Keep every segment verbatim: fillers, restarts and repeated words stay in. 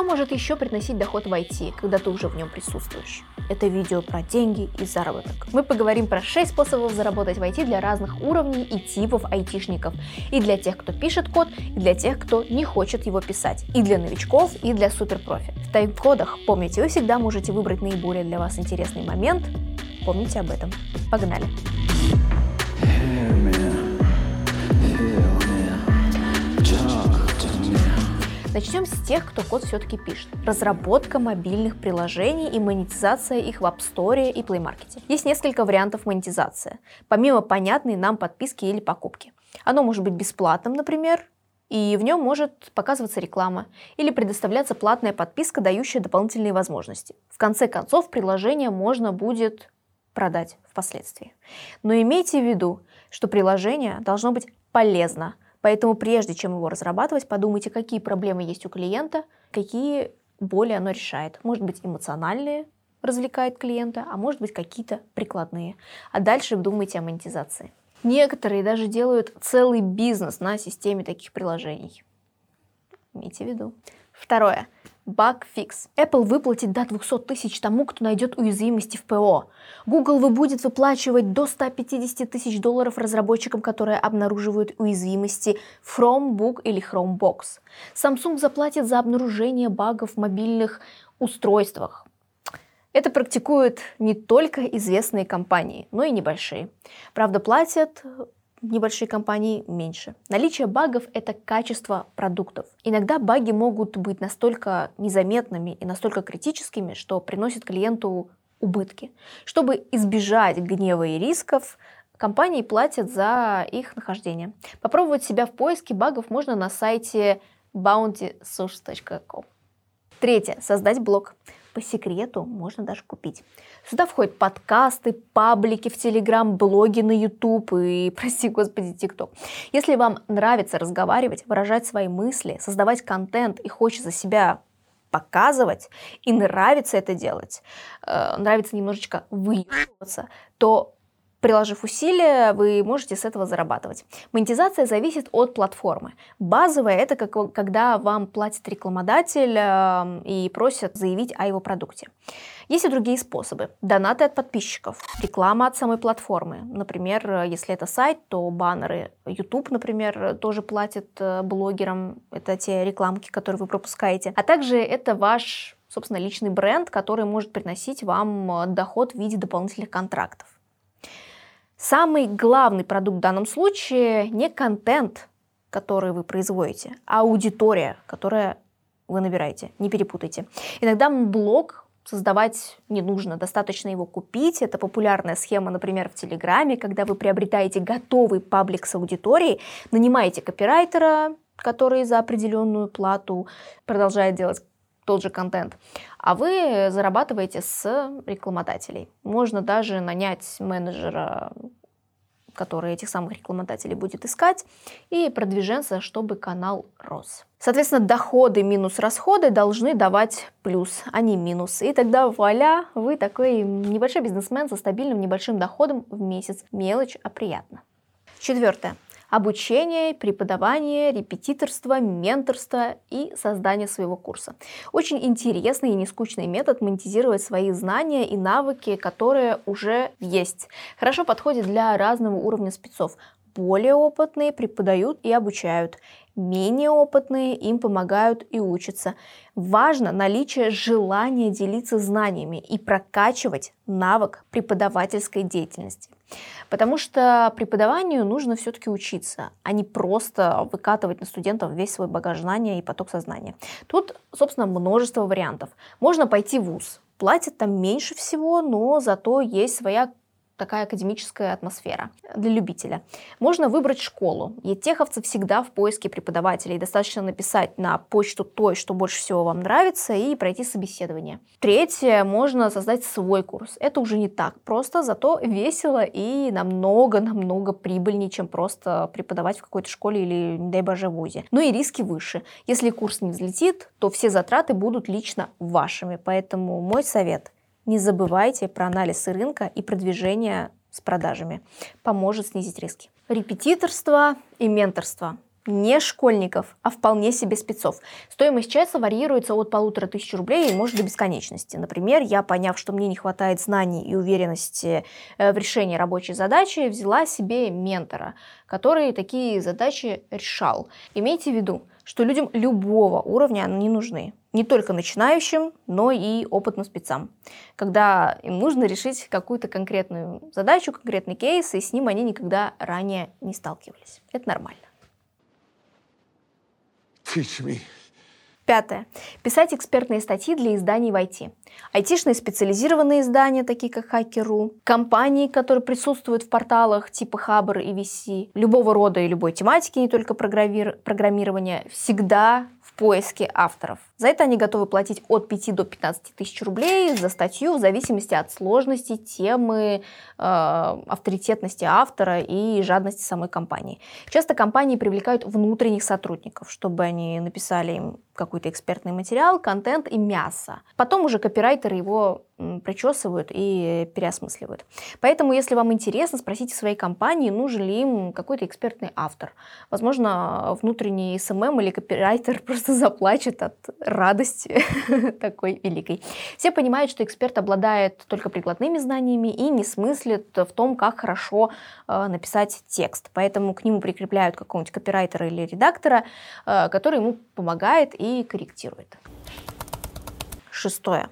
Что может еще приносить доход в ай ти, когда ты уже в нем присутствуешь? Это видео про деньги и заработок. Мы поговорим про шесть способов заработать в ай ти для разных уровней и типов айтишников. И для тех, кто пишет код, и для тех, кто не хочет его писать. И для новичков, и для суперпрофи. В тайм-кодах, помните, вы всегда можете выбрать наиболее для вас интересный момент. Помните об этом. Погнали! Начнем с тех, кто код все-таки пишет. Разработка мобильных приложений и монетизация их в App Store и Play Market. Есть несколько вариантов монетизации, помимо понятной нам подписки или покупки. Оно может быть бесплатным, например, и в нем может показываться реклама или предоставляться платная подписка, дающая дополнительные возможности. В конце концов, приложение можно будет продать впоследствии. Но имейте в виду, что приложение должно быть полезно. Поэтому прежде чем его разрабатывать, подумайте, какие проблемы есть у клиента, какие боли оно решает. Может быть, эмоциональные развлекает клиента, а может быть, какие-то прикладные. А дальше думайте о монетизации. Некоторые даже делают целый бизнес на системе таких приложений. Имейте в виду. Второе. Багфикс. Apple выплатит до двести тысяч тому, кто найдет уязвимости в ПО. Google будет выплачивать до сто пятьдесят тысяч долларов разработчикам, которые обнаруживают уязвимости в Chromebook или Chromebox. Samsung заплатит за обнаружение багов в мобильных устройствах. Это практикуют не только известные компании, но и небольшие. Правда, платят... небольшие компании меньше. Наличие багов – это качество продуктов. Иногда баги могут быть настолько незаметными и настолько критическими, что приносят клиенту убытки. Чтобы избежать гнева и рисков, компании платят за их нахождение. Попробовать себя в поиске багов можно на сайте баунти сорс точка ком. Третье. Создать блог. По секрету можно даже купить. Сюда входят подкасты, паблики в Telegram, блоги на YouTube и, прости господи, ТикТок. Если вам нравится разговаривать, выражать свои мысли, создавать контент и хочется себя показывать, и нравится это делать, э, нравится немножечко выебываться, то, приложив усилия, вы можете с этого зарабатывать. Монетизация зависит от платформы. Базовая – это как, когда вам платит рекламодатель э, и просят заявить о его продукте. Есть и другие способы. Донаты от подписчиков, реклама от самой платформы. Например, если это сайт, то баннеры. YouTube, например, тоже платит блогерам. Это те рекламки, которые вы пропускаете. А также это ваш, собственно, личный бренд, который может приносить вам доход в виде дополнительных контрактов. Самый главный продукт в данном случае не контент, который вы производите, а аудитория, которую вы набираете. Не перепутайте. Иногда блог создавать не нужно, достаточно его купить. Это популярная схема, например, в Телеграме, когда вы приобретаете готовый паблик с аудиторией, нанимаете копирайтера, который за определенную плату продолжает делать тот же контент, а вы зарабатываете с рекламодателей. Можно даже нанять менеджера, который этих самых рекламодателей будет искать, и продвиженца, чтобы канал рос. Соответственно, доходы минус расходы должны давать плюс, а не минус. И тогда вуаля, вы такой небольшой бизнесмен со стабильным небольшим доходом в месяц. Мелочь, а приятно. Четвертое. Обучение, преподавание, репетиторство, менторство и создание своего курса. Очень интересный и нескучный метод монетизировать свои знания и навыки, которые уже есть. Хорошо подходит для разного уровня спецов. Более опытные преподают и обучают. Менее опытные им помогают и учатся. Важно наличие желания делиться знаниями и прокачивать навык преподавательской деятельности. Потому что преподаванию нужно все-таки учиться, а не просто выкатывать на студентов весь свой багаж знания и поток сознания. Тут, собственно, множество вариантов. Можно пойти в вуз. Платят там меньше всего, но зато есть своя такая академическая атмосфера для любителя. Можно выбрать школу. Едтеховцы всегда в поиске преподавателей. Достаточно написать на почту той, что больше всего вам нравится, и пройти собеседование. Третье, можно создать свой курс. Это уже не так просто, зато весело и намного-намного прибыльнее, чем просто преподавать в какой-то школе или, не дай боже, в вузе. Но и риски выше. Если курс не взлетит, то все затраты будут лично вашими. Поэтому мой совет – не забывайте про анализ рынка и продвижение с продажами. Поможет снизить риски. Репетиторство и менторство. не школьников, а вполне себе спецов. Стоимость часа варьируется от полутора тысяч рублей и может до бесконечности. Например, я, поняв, что мне не хватает знаний и уверенности в решении рабочей задачи, взяла себе ментора, который такие задачи решал. Имейте в виду, что людям любого уровня они нужны. Не только начинающим, но и опытным спецам. Когда им нужно решить какую-то конкретную задачу, конкретный кейс, и с ним они никогда ранее не сталкивались. Это нормально. Пятое. Писать экспертные статьи для изданий в ай ти. Айтишные специализированные издания, такие как Hackeru, компании, которые присутствуют в порталах типа Хабр и ви си, любого рода и любой тематики, не только программирования, всегда в поиске авторов. За это они готовы платить от пяти до пятнадцати тысяч рублей за статью в зависимости от сложности, темы, э, авторитетности автора и жадности самой компании. Часто компании привлекают внутренних сотрудников, чтобы они написали им какой-то экспертный материал, контент и мясо. Потом уже копирайтеры его причесывают и переосмысливают. Поэтому, если вам интересно, спросите своей компании, нужен ли им какой-то экспертный автор. Возможно, внутренний эс эм эм или копирайтер просто заплачет от радости такой великой. Все понимают, что эксперт обладает только прикладными знаниями и не смыслит в том, как хорошо э, написать текст. Поэтому к нему прикрепляют какого-нибудь копирайтера или редактора, э, который ему помогает и корректирует. Шестое.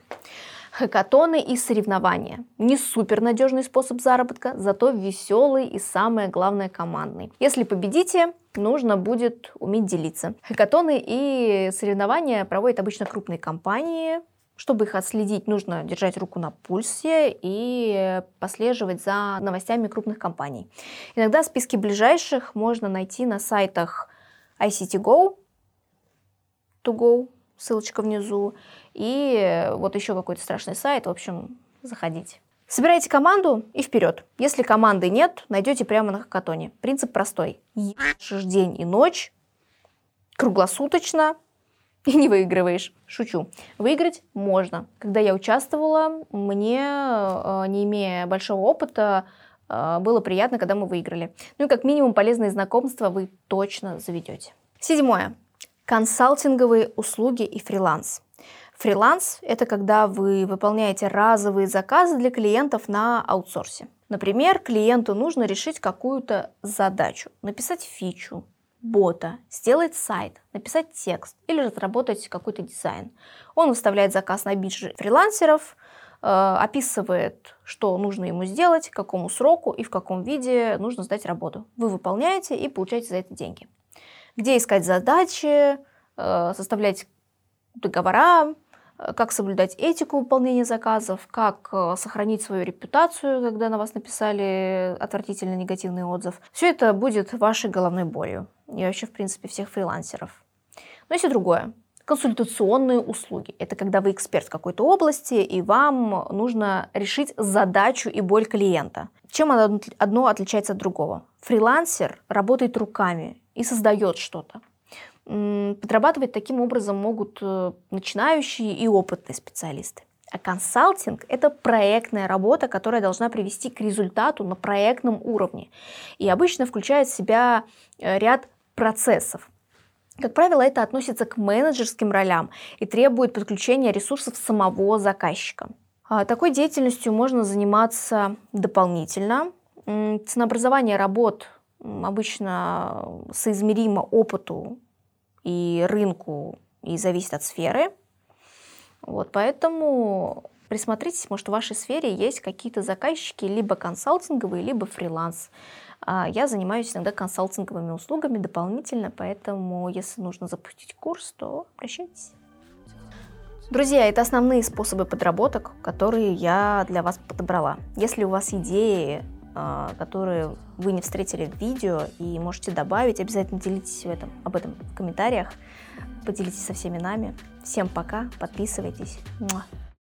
Хакатоны и соревнования. Не супернадежный способ заработка, зато веселый и, самое главное, командный. Если победите, нужно будет уметь делиться. Хакатоны и соревнования проводят обычно крупные компании. Чтобы их отследить, нужно держать руку на пульсе и послеживать за новостями крупных компаний. Иногда списки ближайших можно найти на сайтах ай ти го, ToGo, ссылочка внизу, и вот еще какой-то страшный сайт, в общем, заходите. Собирайте команду и вперед. Если команды нет, найдете прямо на хакатоне. Принцип простой. Ешь день и ночь, круглосуточно, и не выигрываешь. Шучу. Выиграть можно. Когда я участвовала, мне, не имея большого опыта, было приятно, когда мы выиграли. Ну и как минимум полезные знакомства вы точно заведете. Седьмое. Консалтинговые услуги и фриланс. Фриланс – это когда вы выполняете разовые заказы для клиентов на аутсорсе. Например, клиенту нужно решить какую-то задачу, написать фичу, бота, сделать сайт, написать текст или разработать какой-то дизайн. Он выставляет заказ на бирже фрилансеров, описывает, что нужно ему сделать, к какому сроку и в каком виде нужно сдать работу. Вы выполняете и получаете за это деньги. Где искать задачи, составлять договора, как соблюдать этику выполнения заказов, как сохранить свою репутацию, когда на вас написали отвратительно негативный отзыв. Все это будет вашей головной болью и вообще, в принципе, всех фрилансеров. Но есть и другое. Консультационные услуги. Это когда вы эксперт в какой-то области, и вам нужно решить задачу и боль клиента. Чем одно отличается от другого? Фрилансер работает руками и создает что-то. Подрабатывать таким образом могут начинающие и опытные специалисты. А консалтинг – это проектная работа, которая должна привести к результату на проектном уровне. И обычно включает в себя ряд процессов. Как правило, это относится к менеджерским ролям и требует подключения ресурсов самого заказчика. Такой деятельностью можно заниматься дополнительно. Ценообразование работ обычно соизмеримо опыту и рынку и зависит от сферы. Вот, поэтому присмотритесь, может, в вашей сфере есть какие-то заказчики либо консалтинговые, либо фриланс. Я занимаюсь иногда консалтинговыми услугами дополнительно, поэтому если нужно запустить курс, то обращайтесь. Друзья, это основные способы подработок, которые я для вас подобрала. Если у вас идеи, которые вы не встретили в видео и можете добавить, обязательно делитесь в этом, об этом в комментариях, поделитесь со всеми нами. Всем пока, подписывайтесь.